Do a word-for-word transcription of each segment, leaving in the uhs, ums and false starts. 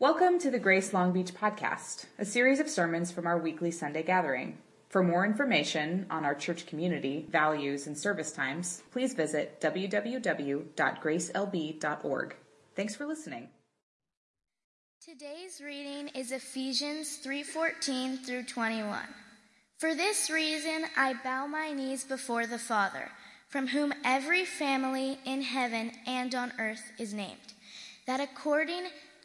Welcome to the Grace Long Beach podcast, a series of sermons from our weekly Sunday gathering. For more information on our church community, values, and service times, please visit w w w dot grace l b dot org. Thanks for listening. Today's reading is Ephesians three fourteen through twenty-one. For this reason, I bow my knees before the Father, from whom every family in heaven and on earth is named, that according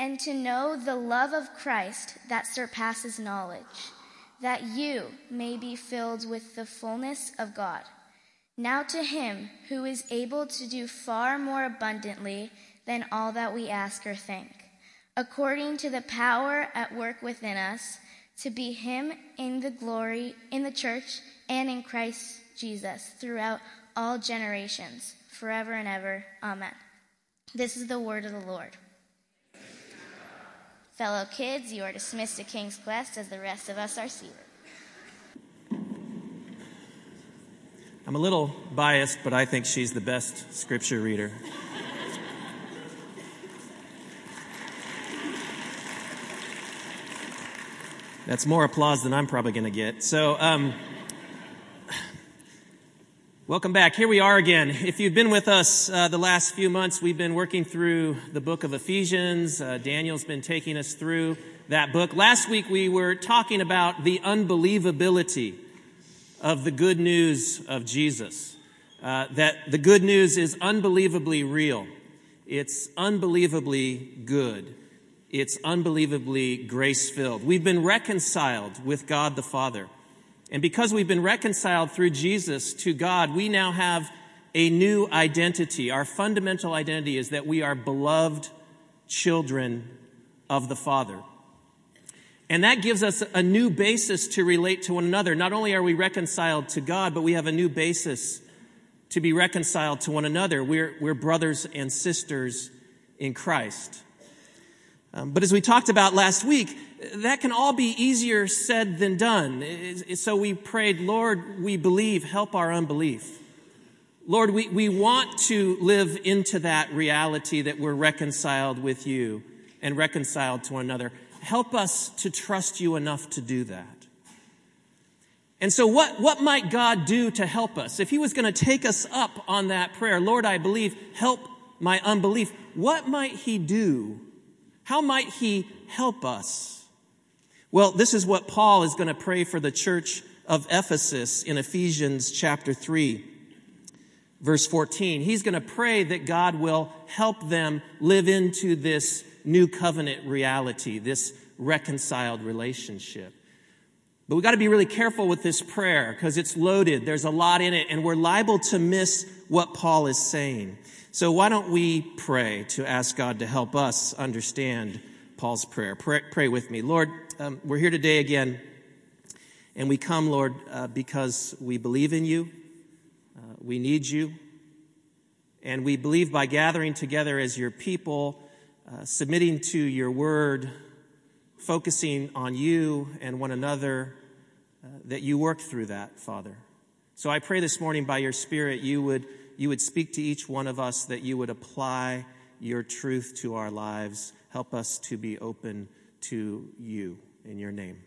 and to know the love of Christ that surpasses knowledge, that you may be filled with the fullness of God. Now to him who is able to do far more abundantly than all that we ask or think, according to the power at work within us, to be him in the glory, in the church, and in Christ Jesus throughout all generations, forever and ever. Amen. This is the word of the Lord. Fellow kids, you are dismissed to King's Quest as the rest of us are seated. I'm a little biased, but I think she's the best scripture reader. That's more applause than I'm probably going to get. So, um, welcome back. Here we are again. If you've been with us uh, the last few months, we've been working through the book of Ephesians. Uh, Daniel's been taking us through that book. Last week, we were talking about the unbelievability of the good news of Jesus, uh, that the good news is unbelievably real. It's unbelievably good. It's unbelievably grace-filled. We've been reconciled with God the Father. And because we've been reconciled through Jesus to God, we now have a new identity. Our fundamental identity is that we are beloved children of the Father. And that gives us a new basis to relate to one another. Not only are we reconciled to God, but we have a new basis to be reconciled to one another. We're, we're brothers and sisters in Christ. Um, but as we talked about last week, that can all be easier said than done. So we prayed, Lord, we believe, help our unbelief. Lord, we, we want to live into that reality that we're reconciled with you and reconciled to one another. Help us to trust you enough to do that. And so what, what might God do to help us? If he was going to take us up on that prayer, Lord, I believe, help my unbelief, what might he do? How might he help us? Well, this is what Paul is going to pray for the church of Ephesus in Ephesians chapter three, verse fourteen. He's going to pray that God will help them live into this new covenant reality, this reconciled relationship. But we've got to be really careful with this prayer because it's loaded. There's a lot in it, and we're liable to miss what Paul is saying. So why don't we pray to ask God to help us understand Paul's prayer. Pray, pray with me. Lord, um, we're here today again, and we come, Lord, uh, because we believe in you, uh, we need you, and we believe by gathering together as your people, uh, submitting to your word, focusing on you and one another, uh, that you work through that, Father. So I pray this morning by your Spirit you would You would speak to each one of us, that you would apply your truth to our lives. Help us to be open to you in your name.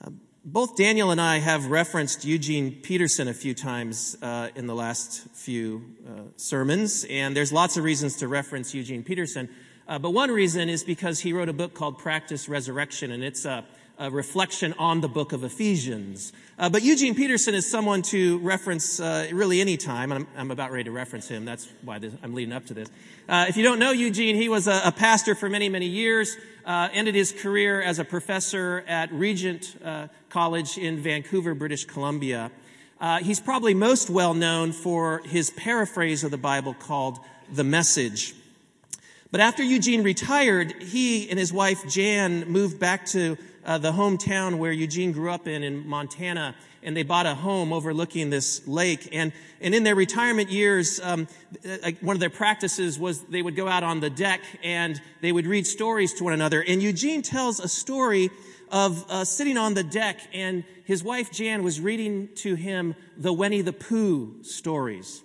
Uh, both Daniel and I have referenced Eugene Peterson a few times uh, in the last few uh, sermons, and there's lots of reasons to reference Eugene Peterson. Uh, but one reason is because he wrote a book called Practice Resurrection, and it's a A reflection on the book of Ephesians. Uh, but Eugene Peterson is someone to reference uh, really any time. I'm, I'm about ready to reference him. That's why this, I'm leading up to this. Uh, if you don't know Eugene, he was a, a pastor for many, many years, uh, ended his career as a professor at Regent uh, College in Vancouver, British Columbia. Uh, he's probably most well known for his paraphrase of the Bible called The Message. But after Eugene retired, he and his wife Jan moved back to uh, the hometown where Eugene grew up in, in Montana, and they bought a home overlooking this lake. And, and in their retirement years, um, one of their practices was they would go out on the deck and they would read stories to one another. And Eugene tells a story of uh, sitting on the deck, and his wife Jan was reading to him the Winnie the Pooh stories.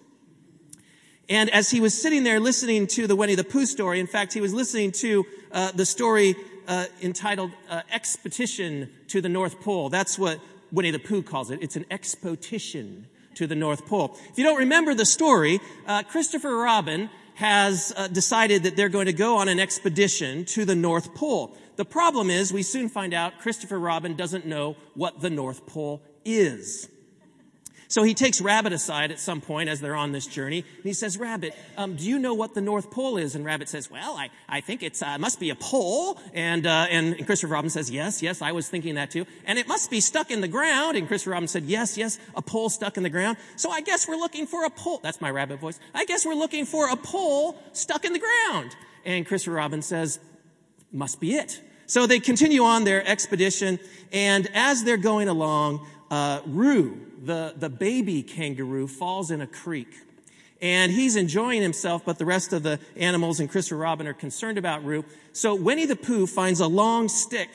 And as he was sitting there listening to the Winnie the Pooh story, in fact, he was listening to uh, the story uh, entitled uh, Expedition to the North Pole. That's what Winnie the Pooh calls it. It's an expedition to the North Pole. If you don't remember the story, uh, Christopher Robin has uh, decided that they're going to go on an expedition to the North Pole. The problem is, we soon find out Christopher Robin doesn't know what the North Pole is. So he takes Rabbit aside at some point as they're on this journey, and he says, Rabbit, um, do you know what the North Pole is? And Rabbit says, well, I, I think it's uh, must be a pole. And, uh, and and Christopher Robin says, yes, yes, I was thinking that too. And it must be stuck in the ground. And Christopher Robin said, yes, yes, a pole stuck in the ground. So I guess we're looking for a pole. That's my rabbit voice. I guess we're looking for a pole stuck in the ground. And Christopher Robin says, must be it. So they continue on their expedition, and as they're going along, uh, Roo, the, the baby kangaroo, falls in a creek. And he's enjoying himself, but the rest of the animals and Christopher Robin are concerned about Roo. So Winnie the Pooh finds a long stick,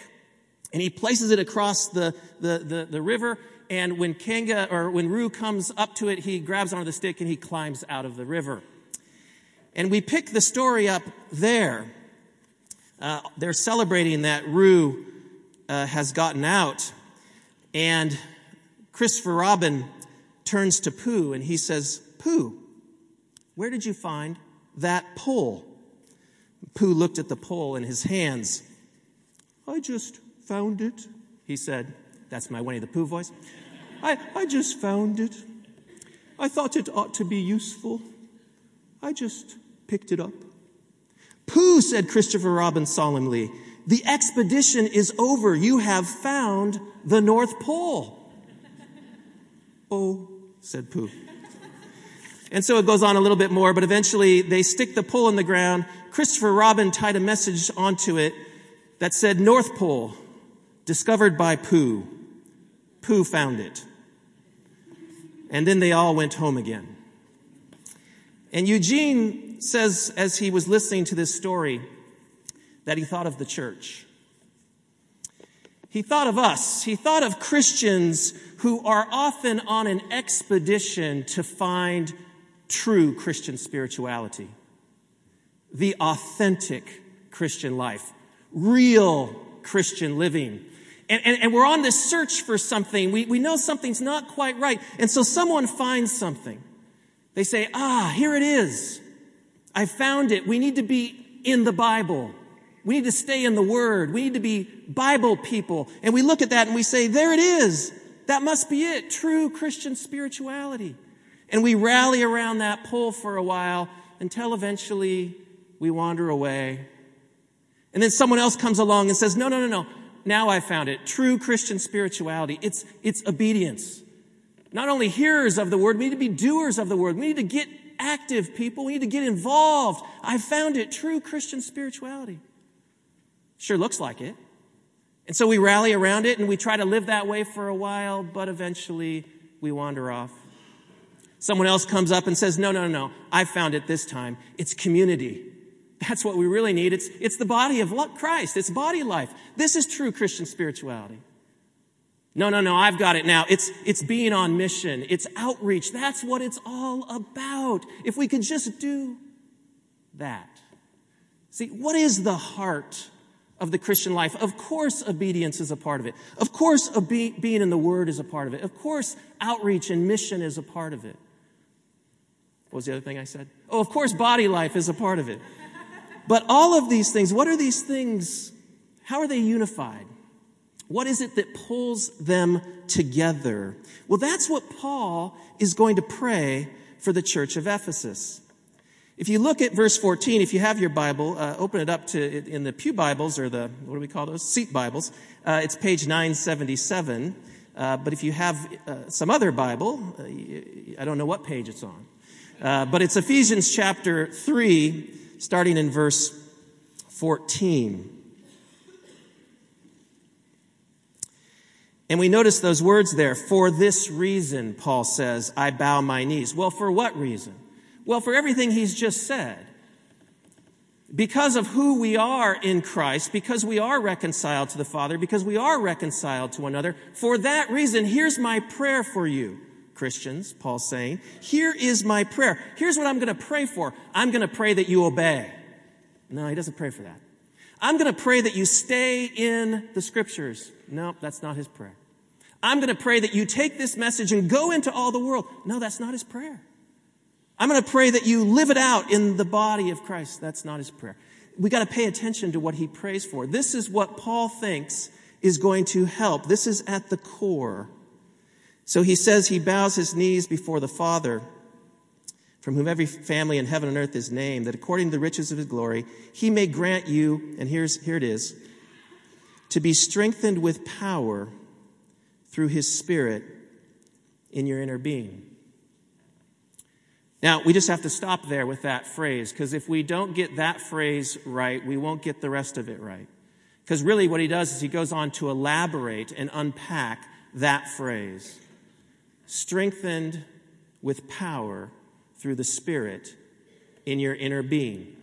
and he places it across the, the, the, the river, and when Kanga, or when Roo comes up to it, he grabs onto the stick and he climbs out of the river. And we pick the story up there. Uh, they're celebrating that Roo uh, has gotten out. And Christopher Robin turns to Pooh and he says, Pooh, where did you find that pole? Pooh looked at the pole in his hands. I just found it, he said. That's my Winnie the Pooh voice. I, I just found it. I thought it ought to be useful. I just picked it up. Pooh, said Christopher Robin solemnly, the expedition is over. You have found the North Pole. Oh, said Pooh. And so it goes on a little bit more, but eventually they stick the pole in the ground. Christopher Robin tied a message onto it that said, North Pole, discovered by Pooh. Pooh found it. And then they all went home again. And Eugene says, as he was listening to this story, that he thought of the church. He thought of us. He thought of Christians who are often on an expedition to find true Christian spirituality, the authentic Christian life, real Christian living. And, and, and we're on this search for something. We, we know something's not quite right. And so someone finds something. They say, ah, here it is. I found it. We need to be in the Bible. We need to stay in the Word. We need to be Bible people. And we look at that and we say, there it is. That must be it. True Christian spirituality. And we rally around that pole for a while until eventually we wander away. And then someone else comes along and says, no, no, no, no. Now I found it. True Christian spirituality. It's, it's obedience. Not only hearers of the Word, we need to be doers of the Word. We need to get active people. We need to get involved. I found it. True Christian spirituality. Sure looks like it. And so we rally around it and we try to live that way for a while, but eventually we wander off. Someone else comes up and says, no, no, no, no. I found it this time. It's community. That's what we really need. It's, it's the body of Christ. It's body life. This is true Christian spirituality. No, no, no, I've got it now. It's it's being on mission. It's outreach. That's what it's all about. If we could just do that. See, what is the heart of the Christian life? Of course, obedience is a part of it. Of course, obe- being in the Word is a part of it. Of course, outreach and mission is a part of it. What was the other thing I said? Oh, of course, body life is a part of it. But all of these things, what are these things? How are they unified? What is it that pulls them together? Well, that's what Paul is going to pray for the church of Ephesus. If you look at verse fourteen, if you have your Bible, uh, open it up to in the pew Bibles or the, what do we call those? Seat Bibles. Uh, it's page nine seventy-seven. Uh, but if you have uh, some other Bible, uh, I don't know what page it's on. Uh, but it's Ephesians chapter three, starting in verse fourteen. And we notice those words there. For this reason, Paul says, I bow my knees. Well, for what reason? Well, for everything he's just said. Because of who we are in Christ, because we are reconciled to the Father, because we are reconciled to one another, for that reason, here's my prayer for you, Christians, Paul's saying. Here is my prayer. Here's what I'm going to pray for. I'm going to pray that you obey. No, he doesn't pray for that. I'm going to pray that you stay in the Scriptures. No, that's not his prayer. I'm going to pray that you take this message and go into all the world. No, that's not his prayer. I'm going to pray that you live it out in the body of Christ. That's not his prayer. We got to pay attention to what he prays for. This is what Paul thinks is going to help. This is at the core. So he says he bows his knees before the Father, from whom every family in heaven and earth is named, that according to the riches of his glory, he may grant you, and here's here it is, to be strengthened with power through his Spirit in your inner being. Now, we just have to stop there with that phrase, because if we don't get that phrase right, we won't get the rest of it right. Because really what he does is he goes on to elaborate and unpack that phrase. Strengthened with power through the Spirit in your inner being.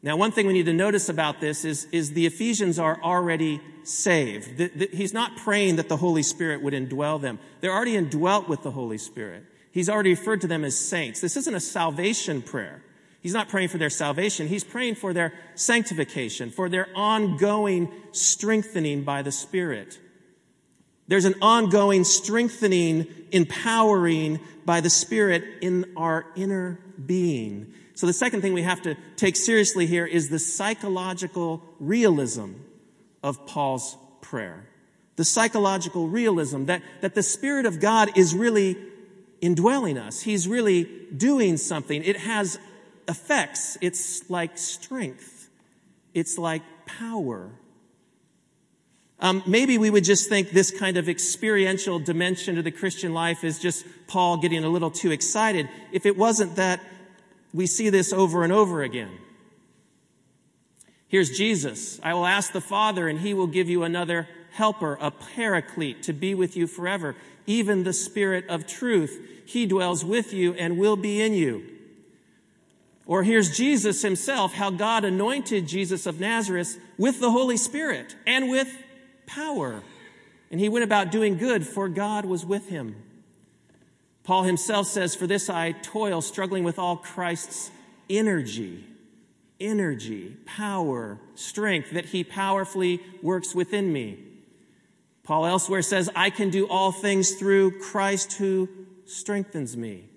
Now, one thing we need to notice about this is, is the Ephesians are already saved. The, the, he's not praying that the Holy Spirit would indwell them. They're already indwelt with the Holy Spirit. He's already referred to them as saints. This isn't a salvation prayer. He's not praying for their salvation. He's praying for their sanctification, for their ongoing strengthening by the Spirit. There's an ongoing strengthening, empowering by the Spirit in our inner being. So the second thing we have to take seriously here is the psychological realism of Paul's prayer. The psychological realism that, that the Spirit of God is really indwelling us. He's really doing something. It has effects. It's like strength. It's like power. Um, maybe we would just think this kind of experiential dimension to the Christian life is just Paul getting a little too excited. If it wasn't that we see this over and over again. Here's Jesus. I will ask the Father, and he will give you another helper, a paraclete, to be with you forever. Even the Spirit of truth, he dwells with you and will be in you. Or here's Jesus himself, how God anointed Jesus of Nazareth with the Holy Spirit and with power. And he went about doing good, for God was with him. Paul himself says, for this I toil, struggling with all Christ's energy, energy, power, strength, that he powerfully works within me. Paul elsewhere says, I can do all things through Christ who strengthens me.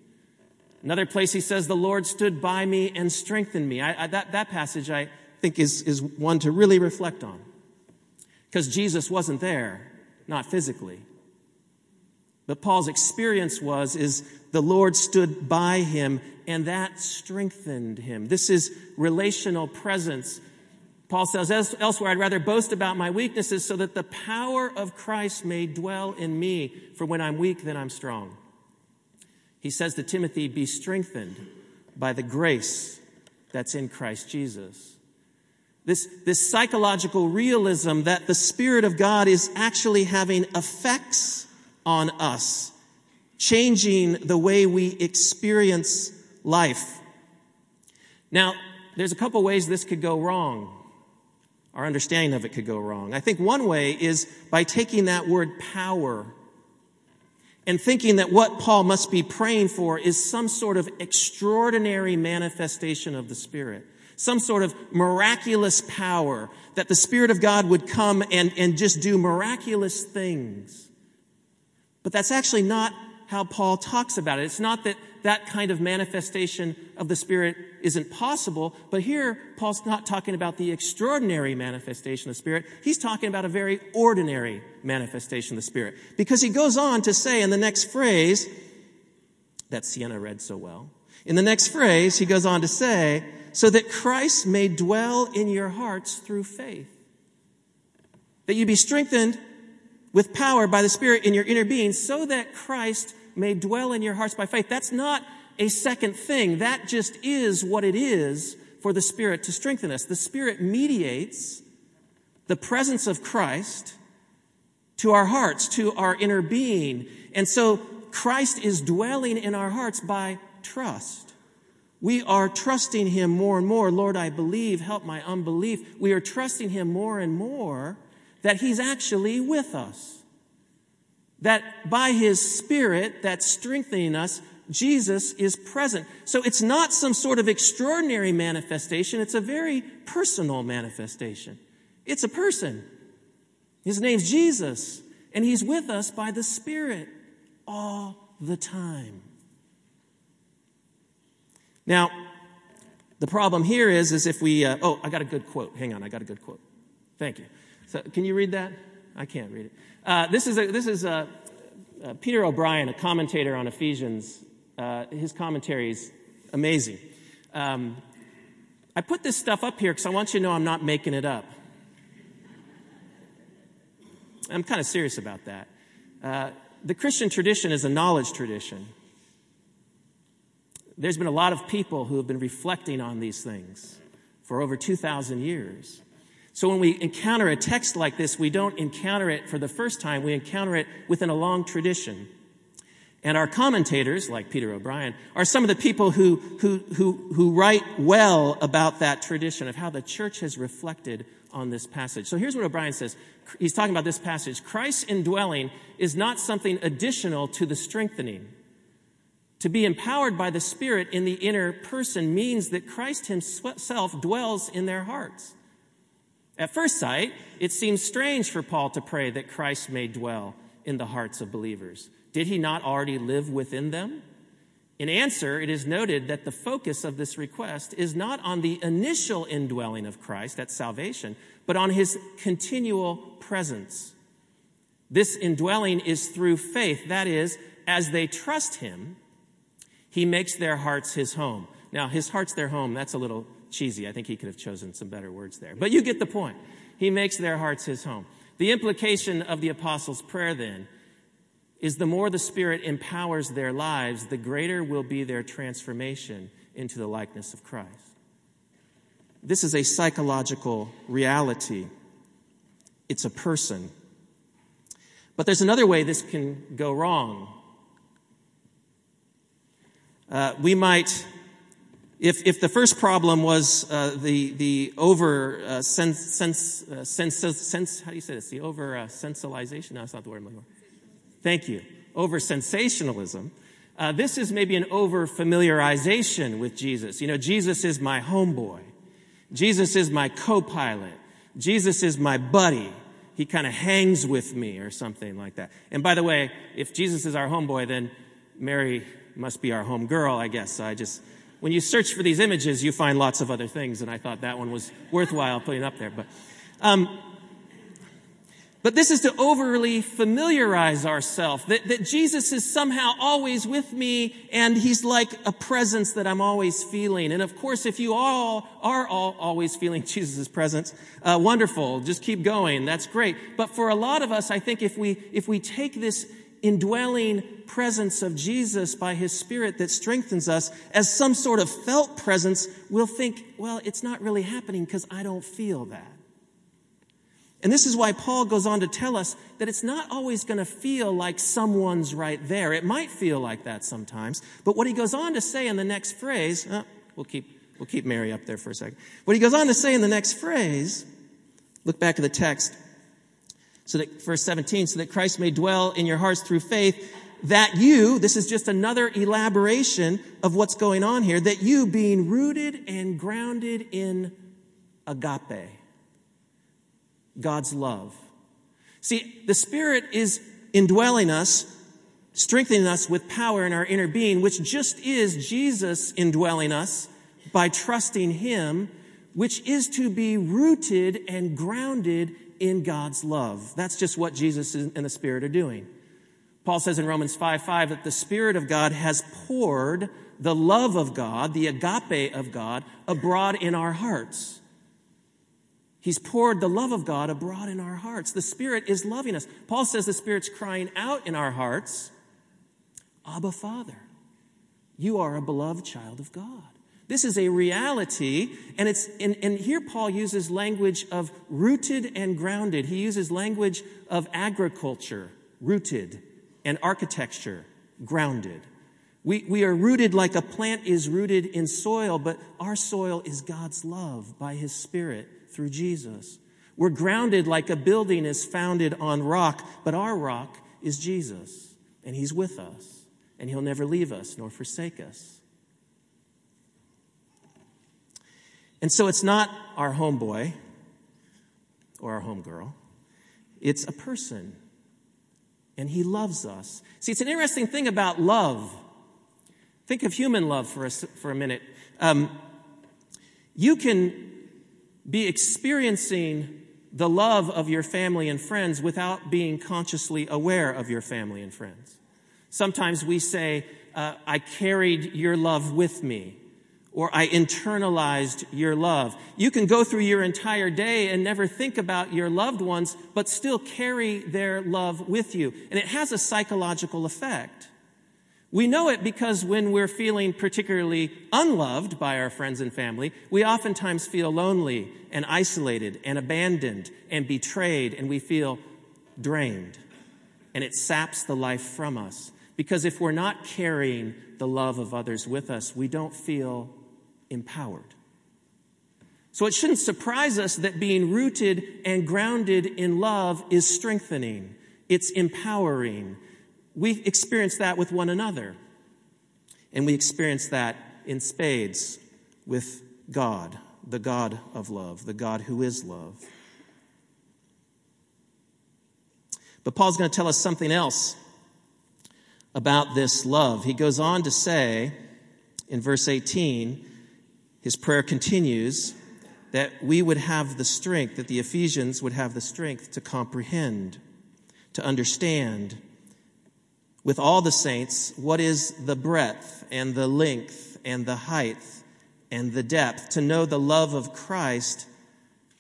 Another place he says, the Lord stood by me and strengthened me. I, I, that, that passage, I think, is, is one to really reflect on. Because Jesus wasn't there, not physically. But Paul's experience was, is the Lord stood by him, and that strengthened him. This is relational presence. Paul says elsewhere, I'd rather boast about my weaknesses so that the power of Christ may dwell in me, for when I'm weak, then I'm strong. He says to Timothy, be strengthened by the grace that's in Christ Jesus. This, this psychological realism that the Spirit of God is actually having effects on us, changing the way we experience life. Now, there's a couple ways this could go wrong. Our understanding of it could go wrong. I think one way is by taking that word power and thinking that what Paul must be praying for is some sort of extraordinary manifestation of the Spirit, some sort of miraculous power, that the Spirit of God would come and, and just do miraculous things. But that's actually not how Paul talks about it. It's not that that kind of manifestation of the Spirit isn't possible, but here Paul's not talking about the extraordinary manifestation of the Spirit. He's talking about a very ordinary manifestation of the Spirit, because he goes on to say in the next phrase, that Sienna read so well, in the next phrase he goes on to say, so that Christ may dwell in your hearts through faith, that you be strengthened with power by the Spirit in your inner being, so that Christ may dwell in your hearts by faith. That's not a second thing. That just is what it is for the Spirit to strengthen us. The Spirit mediates the presence of Christ to our hearts, to our inner being. And so Christ is dwelling in our hearts by trust. We are trusting him more and more. Lord, I believe, help my unbelief. We are trusting him more and more that he's actually with us. That by his Spirit that's strengthening us, Jesus is present. So it's not some sort of extraordinary manifestation. It's a very personal manifestation. It's a person. His name's Jesus, and he's with us by the Spirit all the time. Now, the problem here is, is if we... Uh, oh, I got a good quote. Hang on, I got a good quote. Thank you. So, can you read that? I can't read it. Uh, this is, a, this is a, uh, Peter O'Brien, a commentator on Ephesians. Uh, his commentary is amazing. Um, I put this stuff up here because I want you to know I'm not making it up. I'm kind of serious about that. Uh, the Christian tradition is a knowledge tradition. There's been a lot of people who have been reflecting on these things for over two thousand years. So when we encounter a text like this, we don't encounter it for the first time. We encounter it within a long tradition. And our commentators, like Peter O'Brien, are some of the people who, who, who, who write well about that tradition of how the church has reflected on this passage. So here's what O'Brien says. He's talking about this passage. Christ's indwelling is not something additional to the strengthening. To be empowered by the Spirit in the inner person means that Christ himself dwells in their hearts. At first sight, it seems strange for Paul to pray that Christ may dwell in the hearts of believers. Did he not already live within them? In answer, it is noted that the focus of this request is not on the initial indwelling of Christ at salvation, but on his continual presence. This indwelling is through faith. That is, as they trust him, he makes their hearts his home. Now, his heart's their home, that's a little cheesy. I think he could have chosen some better words there. But you get the point. He makes their hearts his home. The implication of the apostles' prayer, then, is the more the Spirit empowers their lives, the greater will be their transformation into the likeness of Christ. This is a psychological reality. It's a person. But there's another way this can go wrong. Uh, we might... If, if the first problem was uh, the the over uh, sense sense uh, sense sense how do you say this the over uh, sensualization no, that's not the word I'm looking for. Thank you. Over sensationalism. Uh, this is maybe an over familiarization with Jesus. You know, Jesus is my homeboy. Jesus is my co-pilot. Jesus is my buddy. He kind of hangs with me or something like that. And by the way, if Jesus is our homeboy, then Mary must be our homegirl, I guess. So I just. When you search for these images, you find lots of other things, and I thought that one was worthwhile putting up there. But, um, but this is to overly familiarize ourselves, that, that Jesus is somehow always with me, and he's like a presence that I'm always feeling. And, of course, if you all are all always feeling Jesus' presence, uh, wonderful, just keep going, that's great. But for a lot of us, I think if we if we take this indwelling presence of Jesus by his Spirit that strengthens us as some sort of felt presence, we'll think, well, it's not really happening because I don't feel that. And this is why Paul goes on to tell us that it's not always going to feel like someone's right there. It might feel like that sometimes, but what he goes on to say in the next phrase, oh, we'll keep we'll keep Mary up there for a second. What he goes on to say in the next phrase, look back at the text. So that, verse seventeen, so that Christ may dwell in your hearts through faith, that you, this is just another elaboration of what's going on here, that you being rooted and grounded in agape, God's love. See, the Spirit is indwelling us, strengthening us with power in our inner being, which just is Jesus indwelling us by trusting him, which is to be rooted and grounded in God's love. That's just what Jesus and the Spirit are doing. Paul says in Romans five five that the Spirit of God has poured the love of God, the agape of God, abroad in our hearts. He's poured the love of God abroad in our hearts. The Spirit is loving us. Paul says the Spirit's crying out in our hearts, Abba, Father, you are a beloved child of God. This is a reality, and it's and, and here Paul uses language of rooted and grounded. He uses language of agriculture, rooted, and architecture, grounded. We we are rooted like a plant is rooted in soil, but our soil is God's love by His Spirit through Jesus. We're grounded like a building is founded on rock, but our rock is Jesus, and He's with us, and He'll never leave us nor forsake us. And so it's not our homeboy or our homegirl. It's a person. And He loves us. See, it's an interesting thing about love. Think of human love for a, for a minute. Um, you can be experiencing the love of your family and friends without being consciously aware of your family and friends. Sometimes we say, uh, I carried your love with me. Or I internalized your love. You can go through your entire day and never think about your loved ones, but still carry their love with you. And it has a psychological effect. We know it because when we're feeling particularly unloved by our friends and family, we oftentimes feel lonely and isolated and abandoned and betrayed, and we feel drained. And it saps the life from us. Because if we're not carrying the love of others with us, we don't feel empowered. So it shouldn't surprise us that being rooted and grounded in love is strengthening. It's empowering. We experience that with one another. And we experience that in spades with God, the God of love, the God who is love. But Paul's going to tell us something else about this love. He goes on to say in verse eighteen, his prayer continues, that we would have the strength, that the Ephesians would have the strength to comprehend, to understand with all the saints what is the breadth and the length and the height and the depth, to know the love of Christ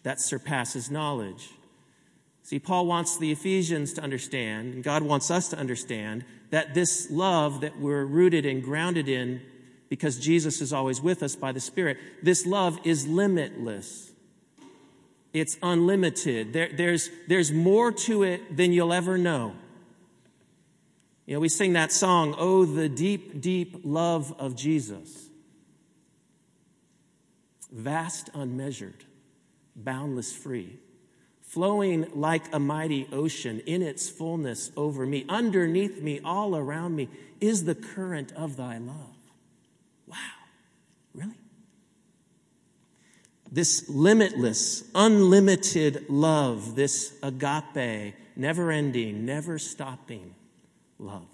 that surpasses knowledge. See, Paul wants the Ephesians to understand, and God wants us to understand, that this love that we're rooted and grounded in, because Jesus is always with us by the Spirit, this love is limitless. It's unlimited. There, there's, there's more to it than you'll ever know. You know, we sing that song, "Oh, the deep, deep love of Jesus." Vast, unmeasured, boundless, free. Flowing like a mighty ocean in its fullness over me, underneath me, all around me, is the current of thy love. Wow. Really? This limitless, unlimited love, this agape, never-ending, never-stopping love.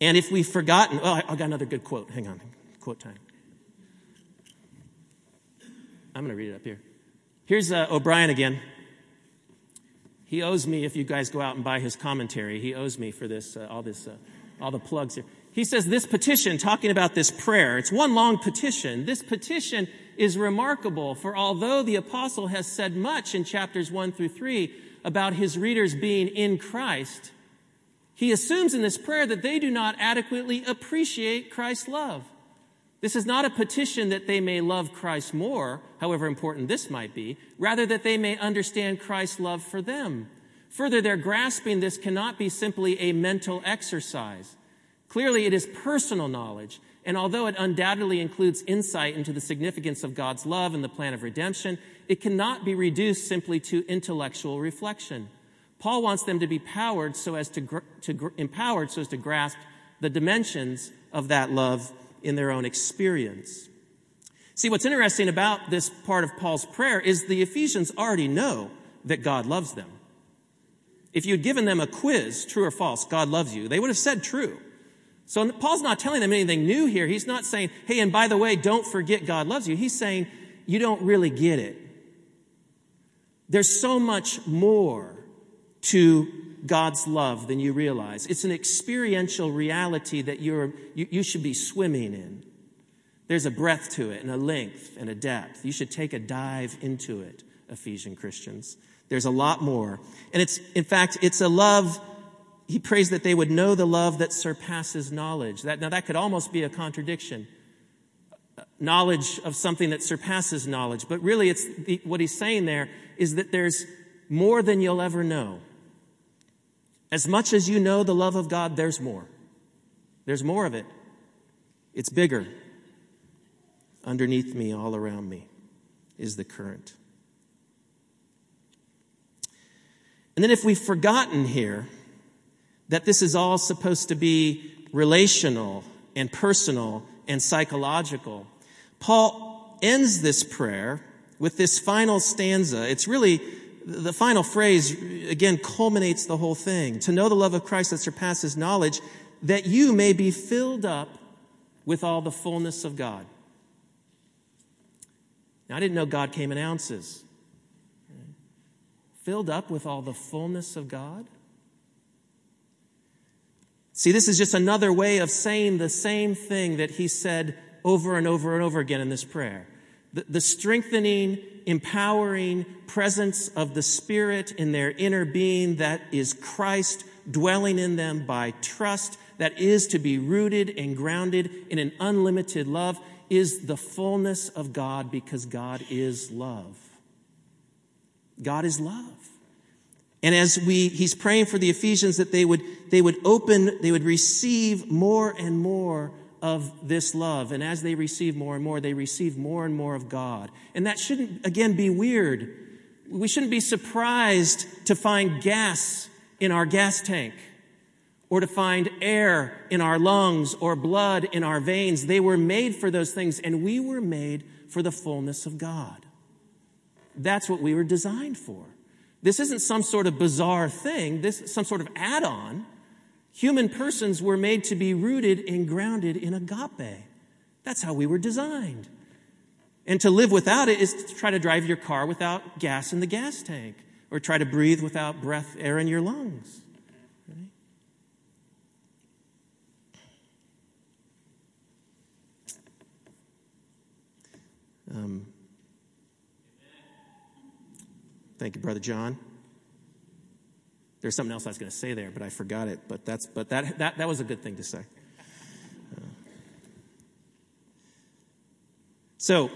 And if we've forgotten... Oh, I got another good quote. Hang on. Quote time. I'm going to read it up here. Here's uh, O'Brien again. He owes me, if you guys go out and buy his commentary, he owes me for this, uh, all this, uh, all the plugs here. He says, this petition, talking about this prayer, it's one long petition. This petition is remarkable, for although the apostle has said much in chapters one through three about his readers being in Christ, he assumes in this prayer that they do not adequately appreciate Christ's love. This is not a petition that they may love Christ more, however important this might be, rather that they may understand Christ's love for them. Further, their grasping this cannot be simply a mental exercise. Clearly, it is personal knowledge, and although it undoubtedly includes insight into the significance of God's love and the plan of redemption, it cannot be reduced simply to intellectual reflection. Paul wants them to be powered so as to, gr- to gr- empowered so as to grasp the dimensions of that love in their own experience. See, what's interesting about this part of Paul's prayer is the Ephesians already know that God loves them. If you'd given them a quiz, true or false, God loves you, they would have said true. So Paul's not telling them anything new here. He's not saying, hey, and by the way, don't forget God loves you. He's saying, you don't really get it. There's so much more to God's love than you realize. It's an experiential reality that you're, you you should be swimming in. There's a breadth to it and a length and a depth. You should take a dive into it, Ephesian Christians. There's a lot more. And it's, in fact, it's a love he prays that they would know the love that surpasses knowledge. That, now, that could almost be a contradiction. Knowledge of something that surpasses knowledge. But really, it's the, what he's saying there is that there's more than you'll ever know. As much as you know the love of God, there's more. There's more of it. It's bigger. Underneath me, all around me, is the current. And then if we've forgotten here that this is all supposed to be relational and personal and psychological, Paul ends this prayer with this final stanza. It's really the final phrase, again, culminates the whole thing. To know the love of Christ that surpasses knowledge, that you may be filled up with all the fullness of God. Now, I didn't know God came in ounces. Filled up with all the fullness of God. See, this is just another way of saying the same thing that he said over and over and over again in this prayer. The, the strengthening, empowering presence of the Spirit in their inner being that is Christ dwelling in them by trust, that is to be rooted and grounded in an unlimited love, is the fullness of God, because God is love. God is love. And as we, he's praying for the Ephesians that they would, they would open, they would receive more and more of this love. And as they receive more and more, they receive more and more of God. And that shouldn't, again, be weird. We shouldn't be surprised to find gas in our gas tank, or to find air in our lungs or blood in our veins. They were made for those things, and we were made for the fullness of God. That's what we were designed for. This isn't some sort of bizarre thing. This is some sort of add-on. Human persons were made to be rooted and grounded in agape. That's how we were designed. And to live without it is to try to drive your car without gas in the gas tank, or try to breathe without breath, air in your lungs. Right? Um. Thank you, Brother John. There's something else I was going to say there, but I forgot it. But that's but that that, that was a good thing to say. Uh, so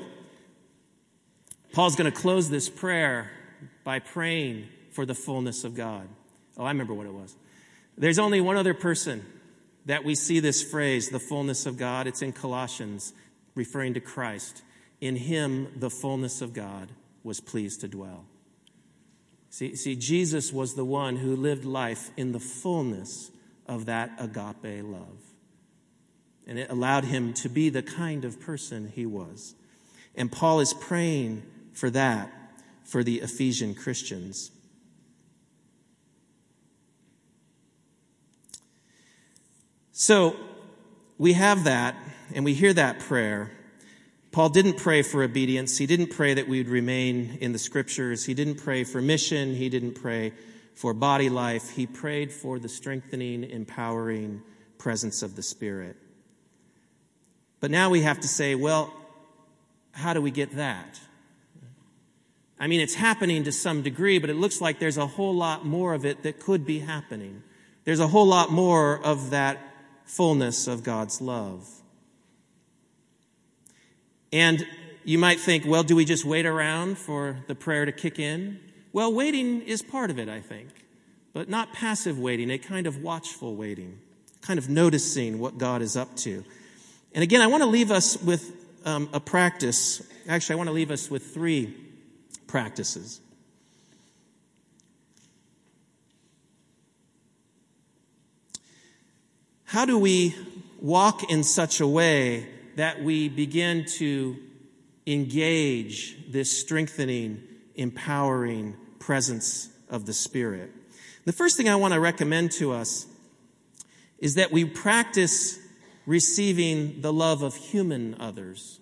Paul's going to close this prayer by praying for the fullness of God. Oh, I remember what it was. There's only one other person that we see this phrase, the fullness of God. It's in Colossians, referring to Christ. In him, the fullness of God was pleased to dwell. See, see, Jesus was the one who lived life in the fullness of that agape love. And it allowed him to be the kind of person he was. And Paul is praying for that for the Ephesian Christians. So we have that, and we hear that prayer. Paul didn't pray for obedience. He didn't pray that we would remain in the Scriptures. He didn't pray for mission. He didn't pray for body life. He prayed for the strengthening, empowering presence of the Spirit. But now we have to say, well, how do we get that? I mean, it's happening to some degree, but it looks like there's a whole lot more of it that could be happening. There's a whole lot more of that fullness of God's love. And you might think, well, do we just wait around for the prayer to kick in? Well, waiting is part of it, I think, but not passive waiting, a kind of watchful waiting, kind of noticing what God is up to. And again, I want to leave us with um, a practice. Actually, I want to leave us with three practices. How do we walk in such a way that we begin to engage this strengthening, empowering presence of the Spirit? The first thing I want to recommend to us is that we practice receiving the love of human others.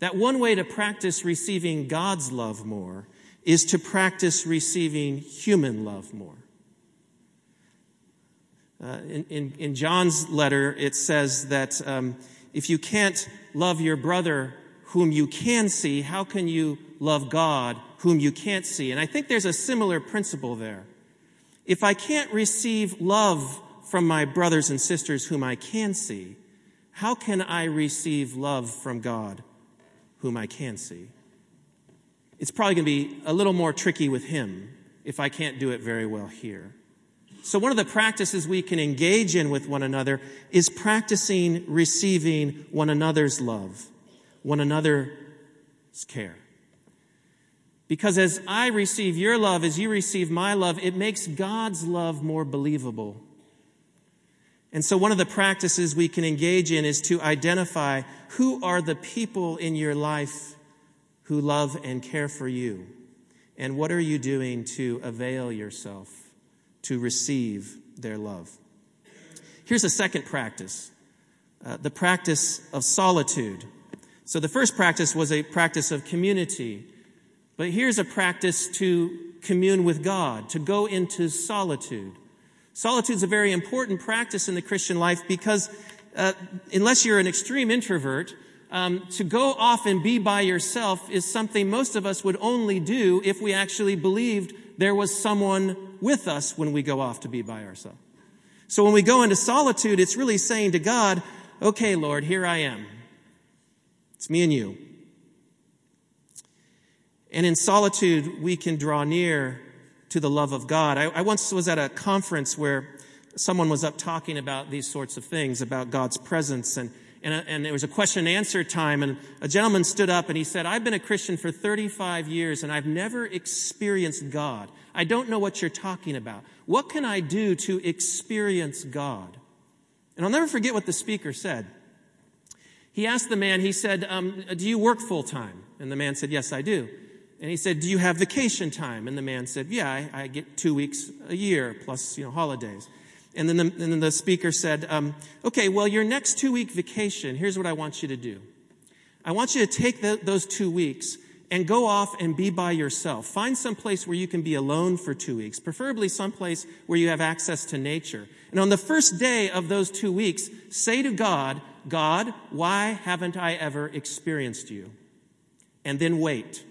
That one way to practice receiving God's love more is to practice receiving human love more. Uh, in, in, in John's letter, it says that um, if you can't love your brother whom you can see, how can you love God whom you can't see? And I think there's a similar principle there. If I can't receive love from my brothers and sisters whom I can see, how can I receive love from God whom I can see? It's probably going to be a little more tricky with him if I can't do it very well here. So one of the practices we can engage in with one another is practicing receiving one another's love, one another's care. Because as I receive your love, as you receive my love, it makes God's love more believable. And so one of the practices we can engage in is to identify who are the people in your life who love and care for you, and what are you doing to avail yourself to receive their love. Here's a second practice, uh, the practice of solitude. So the first practice was a practice of community, but here's a practice to commune with God, to go into solitude. Solitude is a very important practice in the Christian life because uh, unless you're an extreme introvert, um, to go off and be by yourself is something most of us would only do if we actually believed there was someone with us when we go off to be by ourselves. So when we go into solitude, it's really saying to God, okay, Lord, here I am. It's me and you. And in solitude, we can draw near to the love of God. I, I once was at a conference where someone was up talking about these sorts of things, about God's presence, and, and, a, and there was a question and answer time, and a gentleman stood up and he said, I've been a Christian for thirty-five years, and I've never experienced God. I don't know what you're talking about. What can I do to experience God? And I'll never forget what the speaker said. He asked the man, he said, um, do you work full time? And the man said, yes, I do. And he said, do you have vacation time? And the man said, yeah, I, I get two weeks a year plus, you know, holidays. And then the, and then the speaker said, um, okay, well, your next two-week vacation, here's what I want you to do. I want you to take the, those two weeks and go off and be by yourself. Find some place where you can be alone for two weeks, preferably some place where you have access to nature. And on the first day of those two weeks, say to God, God, why haven't I ever experienced you? And then wait.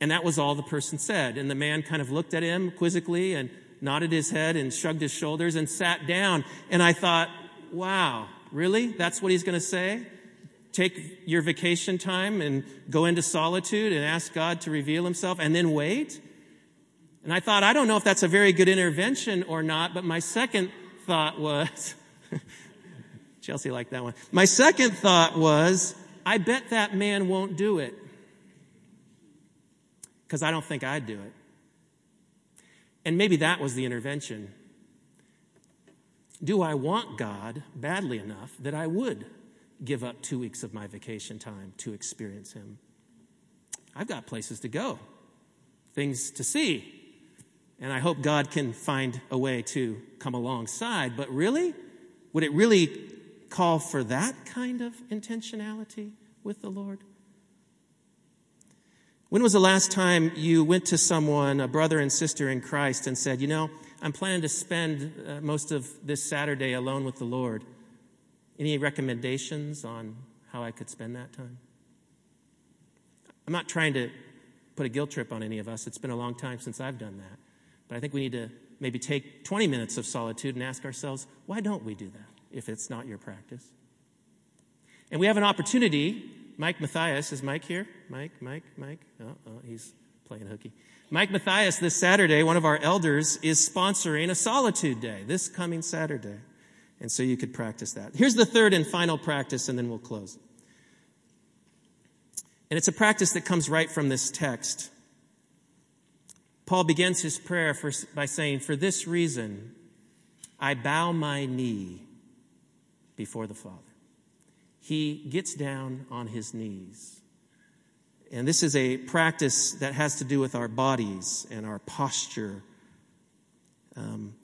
And that was all the person said. And the man kind of looked at him quizzically and nodded his head and shrugged his shoulders and sat down. And I thought, wow, really? That's what he's going to say? Take your vacation time and go into solitude and ask God to reveal himself and then wait? And I thought, I don't know if that's a very good intervention or not, but my second thought was, Chelsea liked that one. My second thought was, I bet that man won't do it because I don't think I'd do it. And maybe that was the intervention. Do I want God badly enough that I would give up two weeks of my vacation time to experience him? I've got places to go, things to see, and I hope God can find a way to come alongside. But really, would it really call for that kind of intentionality with the Lord? When was the last time you went to someone, a brother and sister in Christ, and said, you know, I'm planning to spend uh, most of this Saturday alone with the Lord. Any recommendations on how I could spend that time? I'm not trying to put a guilt trip on any of us. It's been a long time since I've done that. But I think we need to maybe take twenty minutes of solitude and ask ourselves, why don't we do that if it's not your practice? And we have an opportunity. Mike Matthias, is Mike here? Mike, Mike, Mike. Oh, oh, he's playing hooky. Mike Matthias, this Saturday, one of our elders, is sponsoring a solitude day this coming Saturday. And so you could practice that. Here's the third and final practice, and then we'll close. And it's a practice that comes right from this text. Paul begins his prayer for, by saying, for this reason, I bow my knee before the Father. He gets down on his knees. And this is a practice that has to do with our bodies and our posture. Um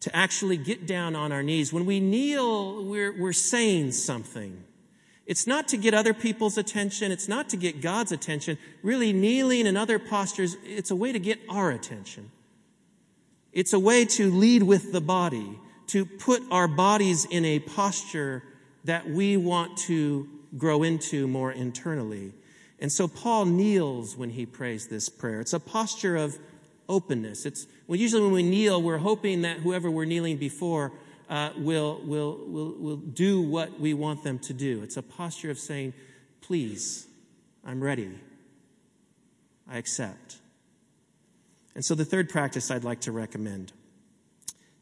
To actually get down on our knees. When we kneel, we're, we're saying something. It's not to get other people's attention. It's not to get God's attention. Really, kneeling and other postures, it's a way to get our attention. It's a way to lead with the body, to put our bodies in a posture that we want to grow into more internally. And so Paul kneels when he prays this prayer. It's a posture of openness. It's well, usually when we kneel, we're hoping that whoever we're kneeling before uh, will will will will do what we want them to do. It's a posture of saying, "Please, I'm ready. I accept." And so the third practice I'd like to recommend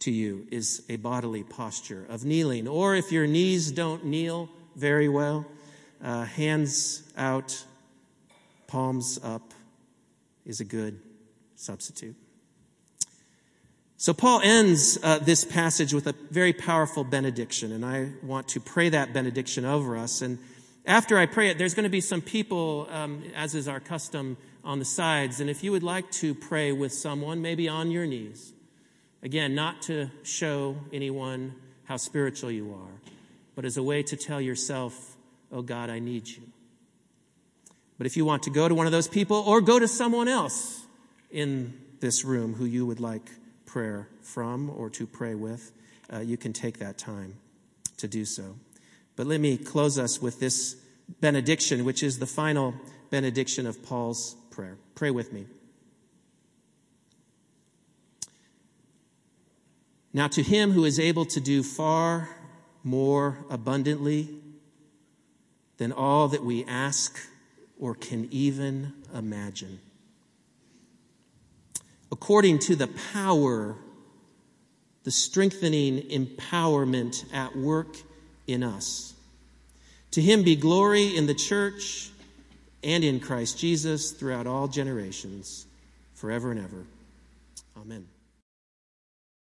to you is a bodily posture of kneeling. Or if your knees don't kneel very well, uh, hands out, palms up is a good substitute. So Paul ends uh, this passage with a very powerful benediction, and I want to pray that benediction over us. And after I pray it, there's going to be some people, um, as is our custom, on the sides. And if you would like to pray with someone, maybe on your knees, again, not to show anyone how spiritual you are, but as a way to tell yourself, "Oh God, I need you." But if you want to go to one of those people or go to someone else in this room who you would like prayer from or to pray with, uh, you can take that time to do so. But let me close us with this benediction, which is the final benediction of Paul's prayer. Pray with me. Now to him who is able to do far more abundantly than all that we ask or can even imagine, according to the power, the strengthening empowerment at work in us, to him be glory in the church and in Christ Jesus throughout all generations, forever and ever. Amen.